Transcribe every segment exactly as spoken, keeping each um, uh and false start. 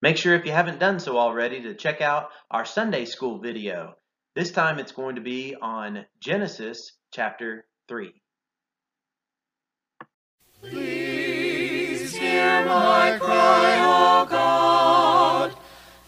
Make sure, if you haven't done so already, to check out our Sunday school video. This time it's going to be on Genesis chapter three. Please hear my cry, O God.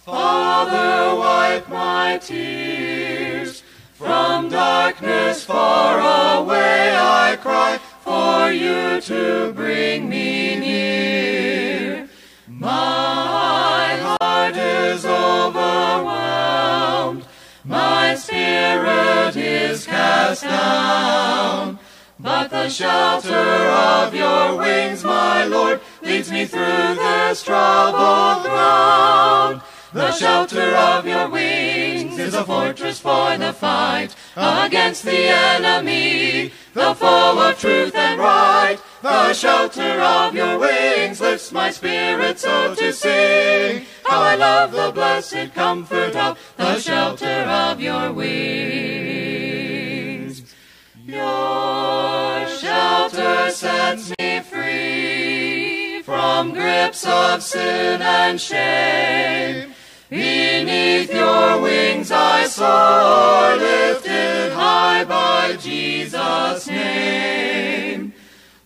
Father, wipe my tears. From darkness far away I cry for you to bring me near. My heart is overwhelmed, my spirit is cast down, but the shelter of your wings, my Lord, leads me through this troubled ground. The shelter of your wings is a fortress for the fight against the enemy, the foe of truth and right. The shelter of your wings lifts my spirit so to sing. How I love the blessed comfort of the shelter of your wings. Your shelter sets me free from grips of sin and shame. Beneath your wings I soar, lifted high by Jesus' name.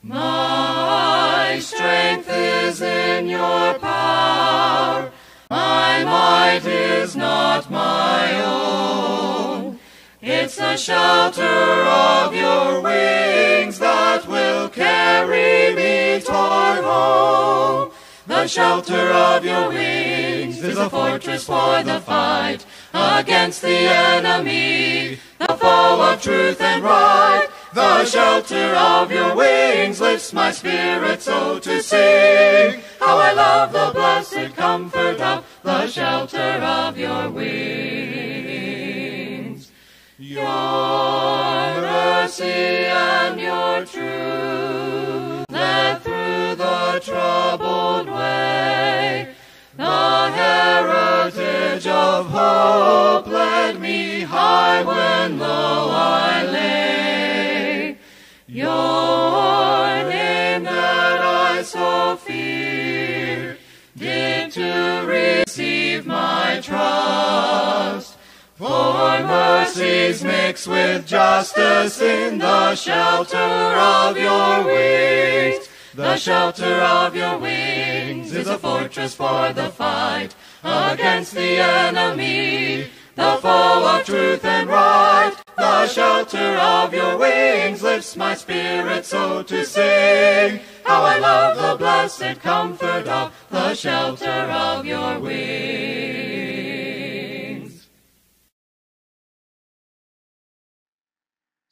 My strength is in your power, my might is not my own. It's the shelter of your wings that will carry me toward home. The shelter of your wings is a fortress for the fight against the enemy, the foe of truth and right. The shelter of your wings lifts my spirit so to sing. How I love the blessed comfort of the shelter of your wings. Your mercy and your truth led through the troubled way. The heritage of hope led me high when low I lay. Your name that I so fear did to receive my trust. For mercies mixed with justice in the shelter of your wings. The shelter of your wings is a fortress for the fight against the enemy, the foe of truth and right. The shelter of your wings lifts my spirit so to sing. How I love the blessed comfort of the shelter of your wings.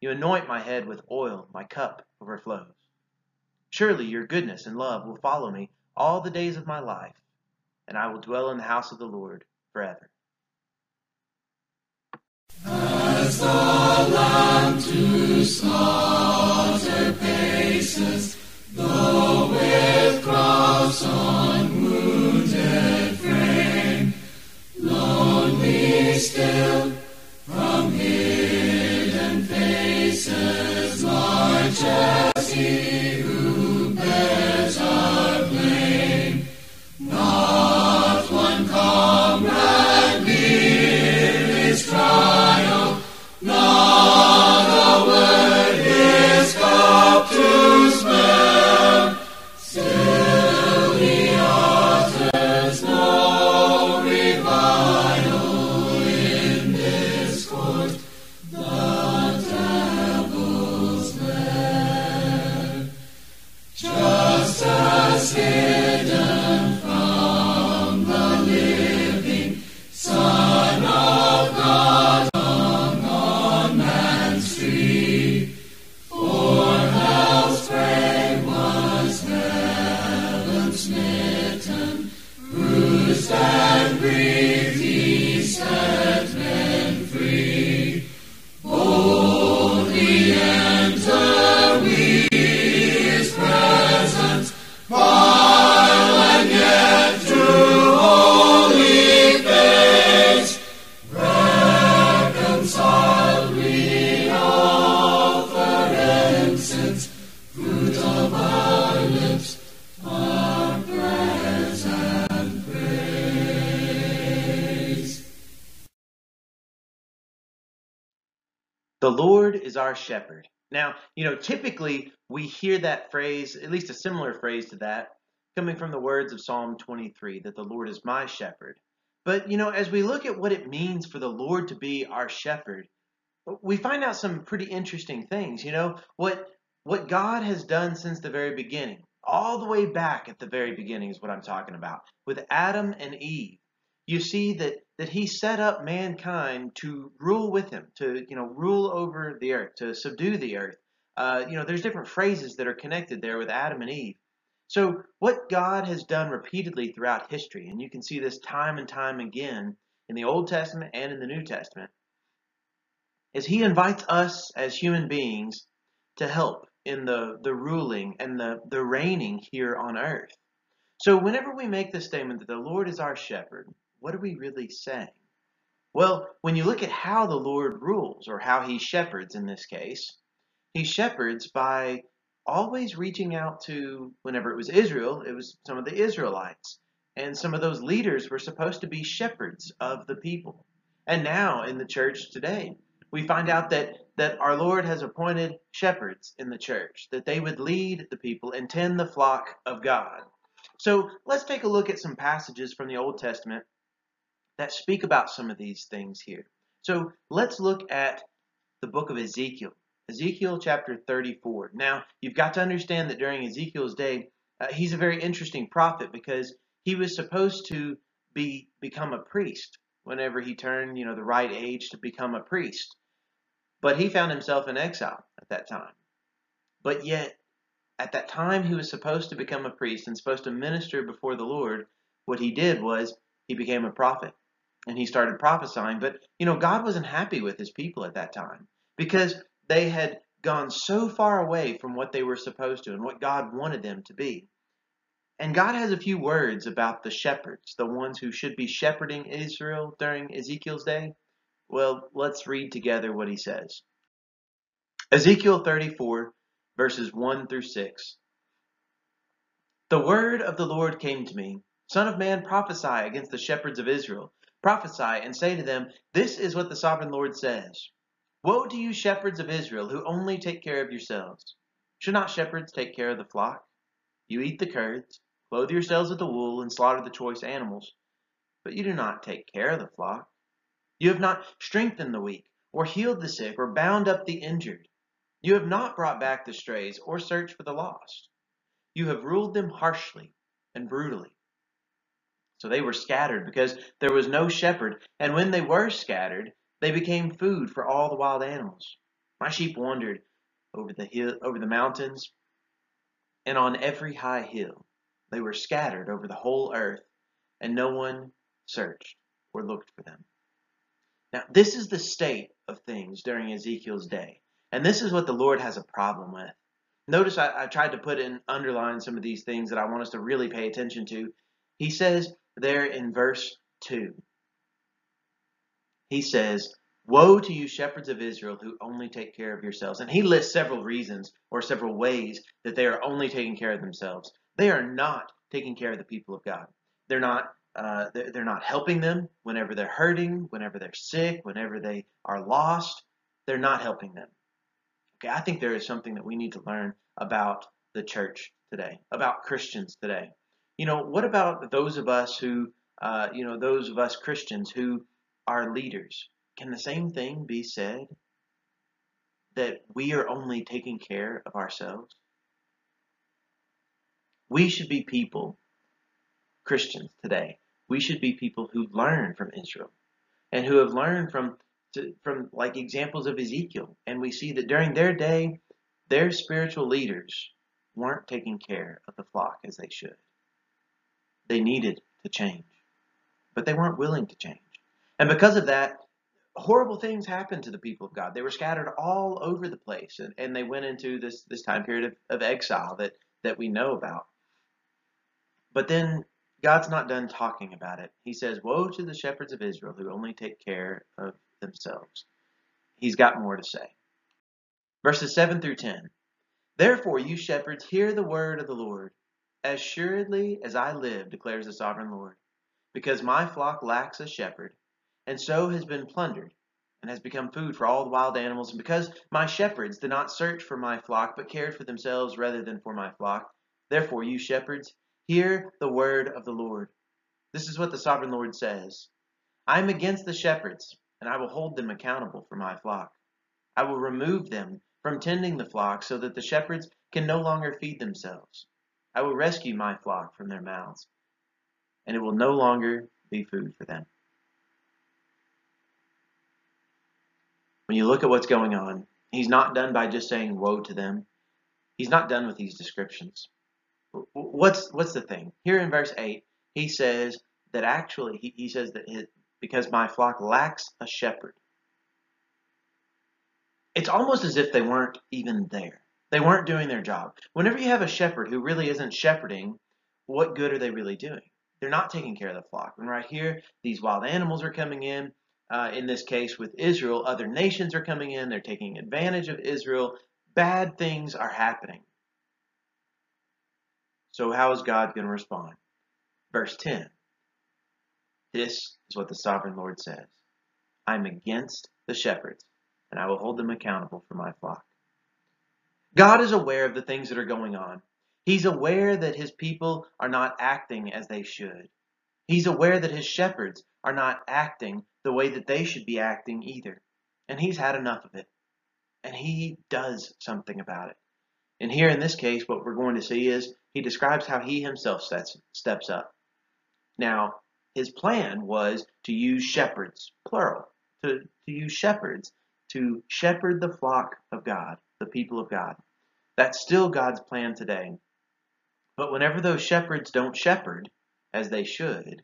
You anoint my head with oil, my cup overflows. Surely your goodness and love will follow me all the days of my life, and I will dwell in the house of the Lord forever. As the lamb to slaughter paces, though with cross on wounded frame, lonely still from hidden faces, large as he who bears our blame. Not one comrade near his trial, not a word his cup to spare. Still he utters no revival in this court, the devil's lair. Just as hidden from the living Son of God hung on man's tree, for hell's prey was heaven smitten, bruised and grieved he sat. The Lord is our shepherd. Now, you know, typically we hear that phrase, at least a similar phrase to that, coming from the words of Psalm twenty-three, that the Lord is my shepherd. But, you know, as we look at what it means for the Lord to be our shepherd, we find out some pretty interesting things. You know, what, what God has done since the very beginning, all the way back at the very beginning is what I'm talking about, with Adam and Eve. You see that, that he set up mankind to rule with him, to, you know, rule over the earth, to subdue the earth. Uh, you know, there's different phrases that are connected there with Adam and Eve. So what God has done repeatedly throughout history, and you can see this time and time again in the Old Testament and in the New Testament, is he invites us as human beings to help in the, the ruling and the, the reigning here on earth. So whenever we make the statement that the Lord is our shepherd, what are we really saying? Well, when you look at how the Lord rules, or how he shepherds in this case, he shepherds by always reaching out to, whenever it was Israel, it was some of the Israelites. And some of those leaders were supposed to be shepherds of the people. And now in the church today, we find out that, that our Lord has appointed shepherds in the church, that they would lead the people and tend the flock of God. So let's take a look at some passages from the Old Testament that speak about some of these things here. So let's look at the book of Ezekiel, Ezekiel chapter thirty-four. Now, you've got to understand that during Ezekiel's day, uh, he's a very interesting prophet because he was supposed to be become a priest whenever he turned, you know, the right age to become a priest. But he found himself in exile at that time. But yet, at that time he was supposed to become a priest and supposed to minister before the Lord. What he did was he became a prophet. And he started prophesying, but, you know, God wasn't happy with his people at that time because they had gone so far away from what they were supposed to and what God wanted them to be. And God has a few words about the shepherds, the ones who should be shepherding Israel during Ezekiel's day. Well, let's read together what he says. Ezekiel thirty-four, verses one through six. The word of the Lord came to me, Son of man, prophesy against the shepherds of Israel. Prophesy and say to them, this is what the sovereign Lord says. Woe to you, shepherds of Israel, who only take care of yourselves. Should not shepherds take care of the flock? You eat the curds, clothe yourselves with the wool, and slaughter the choice animals. But you do not take care of the flock. You have not strengthened the weak, or healed the sick, or bound up the injured. You have not brought back the strays, or searched for the lost. You have ruled them harshly and brutally. So they were scattered because there was no shepherd, and when they were scattered, they became food for all the wild animals. My sheep wandered over the hill, over the mountains, and on every high hill. They were scattered over the whole earth, and no one searched or looked for them. Now, this is the state of things during Ezekiel's day, and this is what the Lord has a problem with. Notice I, I tried to put in, underline some of these things that I want us to really pay attention to. He says, there in verse two, he says, woe to you, shepherds of Israel, who only take care of yourselves. And he lists several reasons or several ways that they are only taking care of themselves. They are not taking care of the people of God. They're not, uh, they're not helping them whenever they're hurting, whenever they're sick, whenever they are lost. They're not helping them. Okay, I think there is something that we need to learn about the church today, about Christians today. You know, what about those of us who, uh, you know, those of us Christians who are leaders? Can the same thing be said? That we are only taking care of ourselves? We should be people, Christians today, we should be people who learn from Israel and who have learned from, to, from like examples of Ezekiel. And we see that during their day, their spiritual leaders weren't taking care of the flock as they should. They needed to change, but they weren't willing to change. And because of that, horrible things happened to the people of God. They were scattered all over the place, and, and they went into this, this time period of, of exile that, that we know about. But then God's not done talking about it. He says, woe to the shepherds of Israel who only take care of themselves. He's got more to say. Verses seven through ten. Therefore, you shepherds, hear the word of the Lord. As surely as I live, declares the sovereign Lord, because my flock lacks a shepherd, and so has been plundered, and has become food for all the wild animals. And because my shepherds did not search for my flock, but cared for themselves rather than for my flock, therefore you shepherds, hear the word of the Lord. This is what the sovereign Lord says. I am against the shepherds, and I will hold them accountable for my flock. I will remove them from tending the flock so that the shepherds can no longer feed themselves. I will rescue my flock from their mouths, and it will no longer be food for them. When you look at what's going on, he's not done by just saying woe to them. He's not done with these descriptions. What's, what's the thing? Here in verse eight, he says that actually, he, he says that his, because my flock lacks a shepherd. It's almost as if they weren't even there. They weren't doing their job. Whenever you have a shepherd who really isn't shepherding, what good are they really doing? They're not taking care of the flock. And right here, these wild animals are coming in. Uh, in this case with Israel, other nations are coming in. They're taking advantage of Israel. Bad things are happening. So how is God going to respond? Verse ten. This is what the sovereign Lord says. I'm against the shepherds, and I will hold them accountable for my flock. God is aware of the things that are going on. He's aware that his people are not acting as they should. He's aware that his shepherds are not acting the way that they should be acting either. And he's had enough of it. And he does something about it. And here in this case, what we're going to see is he describes how he himself steps up. Now, his plan was to use shepherds, plural, to, to use shepherds to shepherd the flock of God, the people of God. That's still God's plan today. But whenever those shepherds don't shepherd as they should,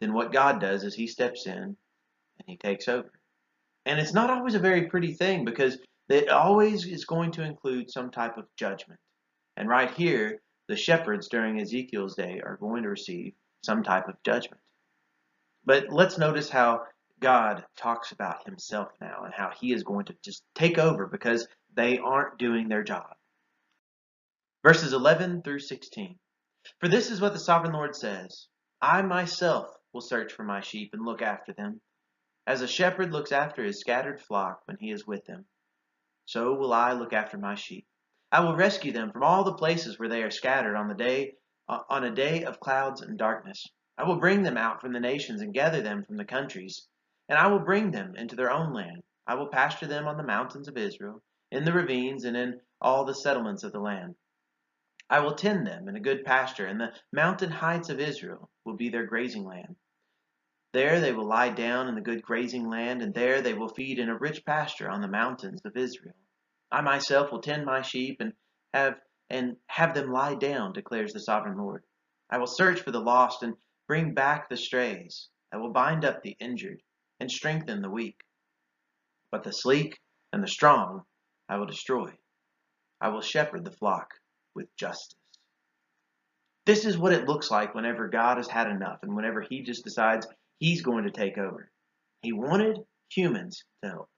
then what God does is he steps in and he takes over. And it's not always a very pretty thing, because it always is going to include some type of judgment. And right here, the shepherds during Ezekiel's day are going to receive some type of judgment. But let's notice how God talks about himself now and how he is going to just take over because they aren't doing their job. Verses eleven through sixteen. For this is what the sovereign Lord says. I myself will search for my sheep and look after them. As a shepherd looks after his scattered flock when he is with them, so will I look after my sheep. I will rescue them from all the places where they are scattered on the day, on a day of clouds and darkness. I will bring them out from the nations and gather them from the countries. And I will bring them into their own land. I will pasture them on the mountains of Israel, in the ravines, and in all the settlements of the land. I will tend them in a good pasture, and the mountain heights of Israel will be their grazing land. There they will lie down in the good grazing land, and there they will feed in a rich pasture on the mountains of Israel. I myself will tend my sheep and have, and have them lie down, declares the sovereign Lord. I will search for the lost and bring back the strays. I will bind up the injured and strengthen the weak. But the sleek and the strong I will destroy. I will shepherd the flock with justice. This is what it looks like whenever God has had enough and whenever he just decides he's going to take over. He wanted humans to help.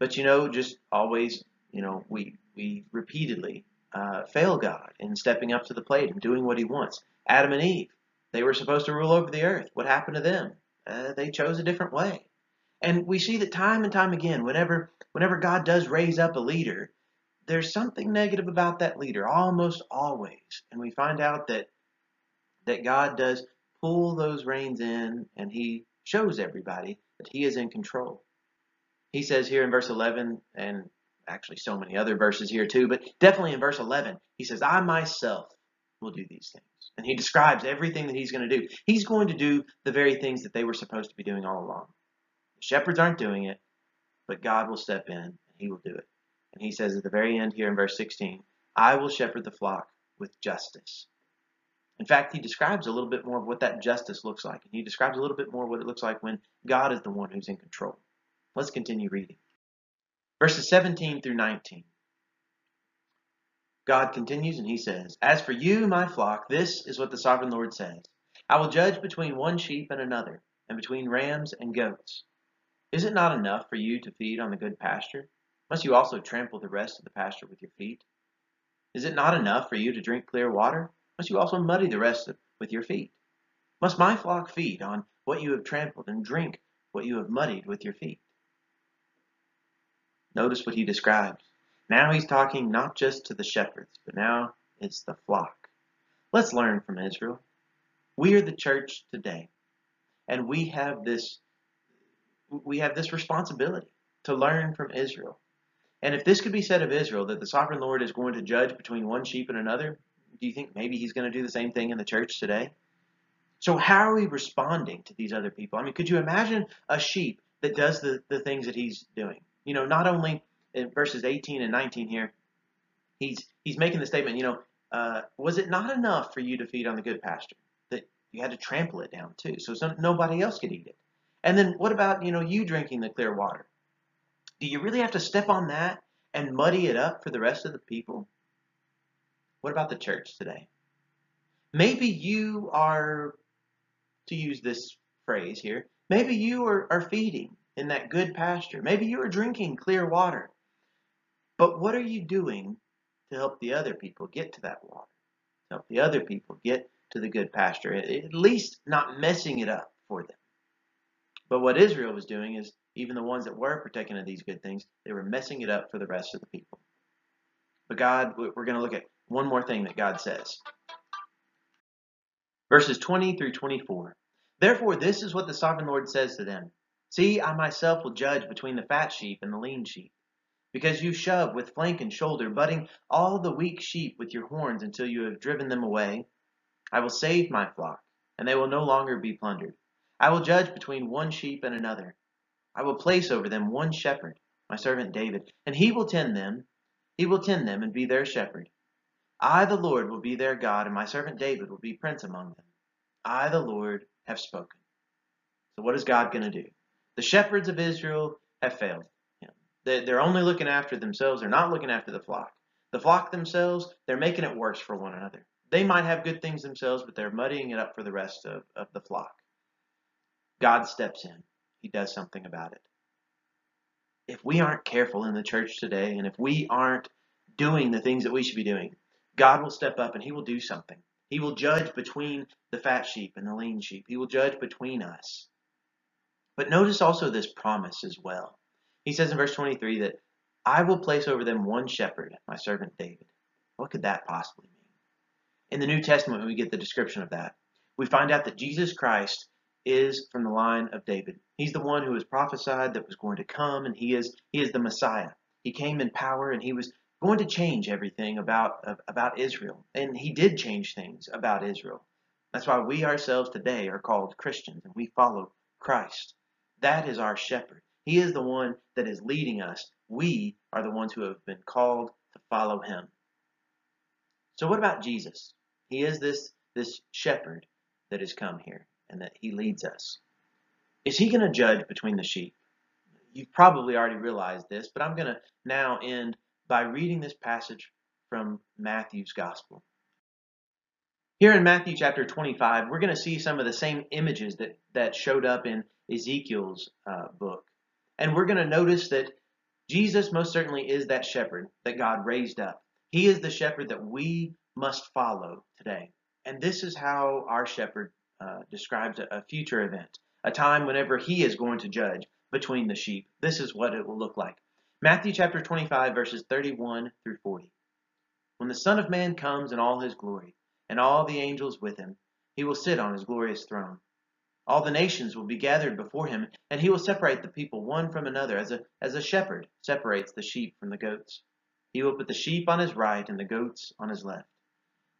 But you know, just always, you know, we, we repeatedly uh, fail God in stepping up to the plate and doing what he wants. Adam and Eve, they were supposed to rule over the earth. What happened to them? Uh, they chose a different way. And we see that time and time again, whenever, whenever God does raise up a leader, there's something negative about that leader almost always. And we find out that, that God does pull those reins in, and he shows everybody that he is in control. He says here in verse eleven, and actually so many other verses here too, but definitely in verse eleven, he says, I myself will do these things. And he describes everything that he's going to do. He's going to do the very things that they were supposed to be doing all along. The shepherds aren't doing it, but God will step in and he will do it. And he says at the very end here in verse sixteen, I will shepherd the flock with justice. In fact, he describes a little bit more of what that justice looks like. And he describes a little bit more what it looks like when God is the one who's in control. Let's continue reading. Verses seventeen through nineteen. God continues and he says, As for you, my flock, this is what the sovereign Lord says. I will judge between one sheep and another, and between rams and goats. Is it not enough for you to feed on the good pasture? Must you also trample the rest of the pasture with your feet? Is it not enough for you to drink clear water? Must you also muddy the rest of, with your feet? Must my flock feed on what you have trampled and drink what you have muddied with your feet. Notice what he describes. Now he's talking not just to the shepherds, but now it's the flock. Let's learn from Israel. We are the church today, and we have this, we have this responsibility to learn from Israel. And if this could be said of Israel, that the sovereign Lord is going to judge between one sheep and another, do you think maybe he's going to do the same thing in the church today? So how are we responding to these other people? I mean, could you imagine a sheep that does the, the things that he's doing? You know, not only in verses eighteen and nineteen here, he's he's making the statement, you know, uh, was it not enough for you to feed on the good pasture? That you had to trample it down too, so some, nobody else could eat it. And then what about, you know, you drinking the clear water? Do you really have to step on that and muddy it up for the rest of the people? What about the church today? Maybe you are, to use this phrase here, maybe you are, are feeding in that good pasture. Maybe you are drinking clear water. But what are you doing to help the other people get to that water? To help the other people get to the good pasture, at least not messing it up for them. But what Israel was doing is, even the ones that were partaking of these good things, they were messing it up for the rest of the people. But God, we're going to look at one more thing that God says. Verses twenty through twenty-four. Therefore, this is what the sovereign Lord says to them. See, I myself will judge between the fat sheep and the lean sheep. Because you shove with flank and shoulder, butting all the weak sheep with your horns until you have driven them away. I will save my flock, and they will no longer be plundered. I will judge between one sheep and another. I will place over them one shepherd, my servant David, and he will tend them. He will tend them and be their shepherd. I, the Lord, will be their God, and my servant David will be prince among them. I, the Lord, have spoken. So what is God going to do? The shepherds of Israel have failed him. They're only looking after themselves. They're not looking after the flock. The flock themselves, they're making it worse for one another. They might have good things themselves, but they're muddying it up for the rest of, of the flock. God steps in. He does something about it. If we aren't careful in the church today, and if we aren't doing the things that we should be doing, God will step up and he will do something. He will judge between the fat sheep and the lean sheep. He will judge between us. But notice also this promise as well. He says in verse twenty-three that I will place over them one shepherd, my servant David. What could that possibly mean? In the New Testament, we get the description of that. We find out that Jesus Christ is from the line of David. He's the one who was prophesied that was going to come, and he is he is the Messiah. He came in power, and he was going to change everything about about Israel, and he did change things about Israel. That's why we ourselves today are called Christians, and we follow Christ. That is our shepherd. He is the one that is leading us. We are the ones who have been called to follow him. So what about Jesus? He is this, this shepherd that has come here, and that he leads us. Is he going to judge between the sheep? You've probably already realized this, but I'm going to now end by reading this passage from Matthew's gospel. Here in Matthew chapter twenty-five, we're going to see some of the same images that, that showed up in Ezekiel's uh, book. And we're going to notice that Jesus most certainly is that shepherd that God raised up. He is the shepherd that we must follow today. And this is how our shepherd Uh, describes a, a future event, a time whenever he is going to judge between the sheep. This is what it will look like. Matthew chapter twenty-five, verses thirty-one through forty. When the Son of Man comes in all his glory, and all the angels with him, he will sit on his glorious throne. All the nations will be gathered before him, and he will separate the people one from another as a, as a shepherd separates the sheep from the goats. He will put the sheep on his right and the goats on his left.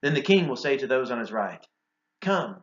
Then the king will say to those on his right, "Come,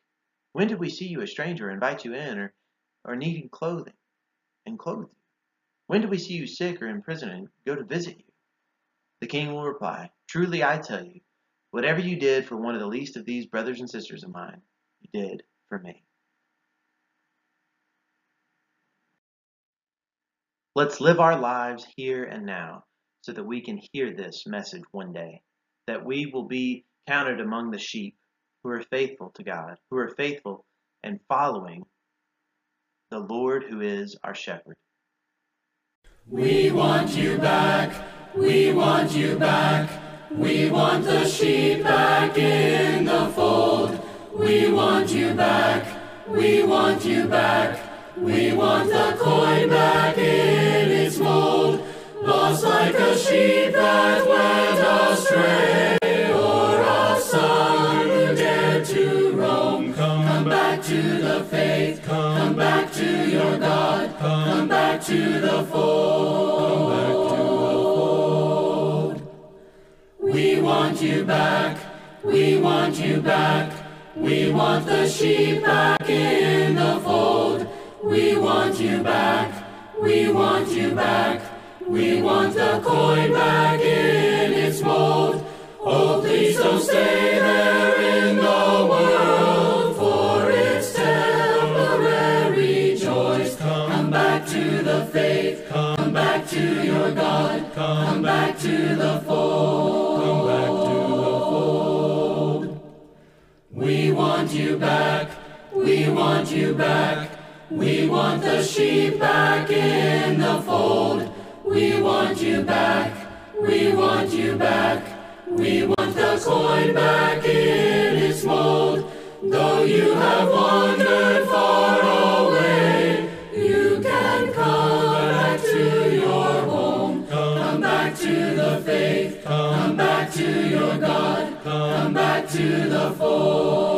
When did we see you a stranger, invite you in, or, or needing clothing, and clothe you? When did we see you sick or in prison and go to visit you?" The king will reply, "Truly I tell you, whatever you did for one of the least of these brothers and sisters of mine, you did for me." Let's live our lives here and now so that we can hear this message one day, that we will be counted among the sheep who are faithful to God, who are faithful and following the Lord who is our shepherd. We want you back, we want you back, we want the sheep back in the fold. We want you back, we want you back. We want the coin back in its mold, lost like a sheep that went astray, or a son who dared to roam. Come, come back to the faith, come, come back to your God, come, come back to the fold. Come back to the fold. We want you back, we want you back, we want the sheep back in the fold. We want you back, we want you back, we want the coin back in its mold. Oh, please don't stay there in the world, for it's temporary joys. Come back to the faith, come back to your God, come back to the fold. Come back to the fold. We want you back, we want you back, we want the sheep back in the fold. We want you back, we want you back, we want the coin back in its mold. Though you have wandered far away, you can come back to your home. Come back to the faith, come back to your God, come back to the fold.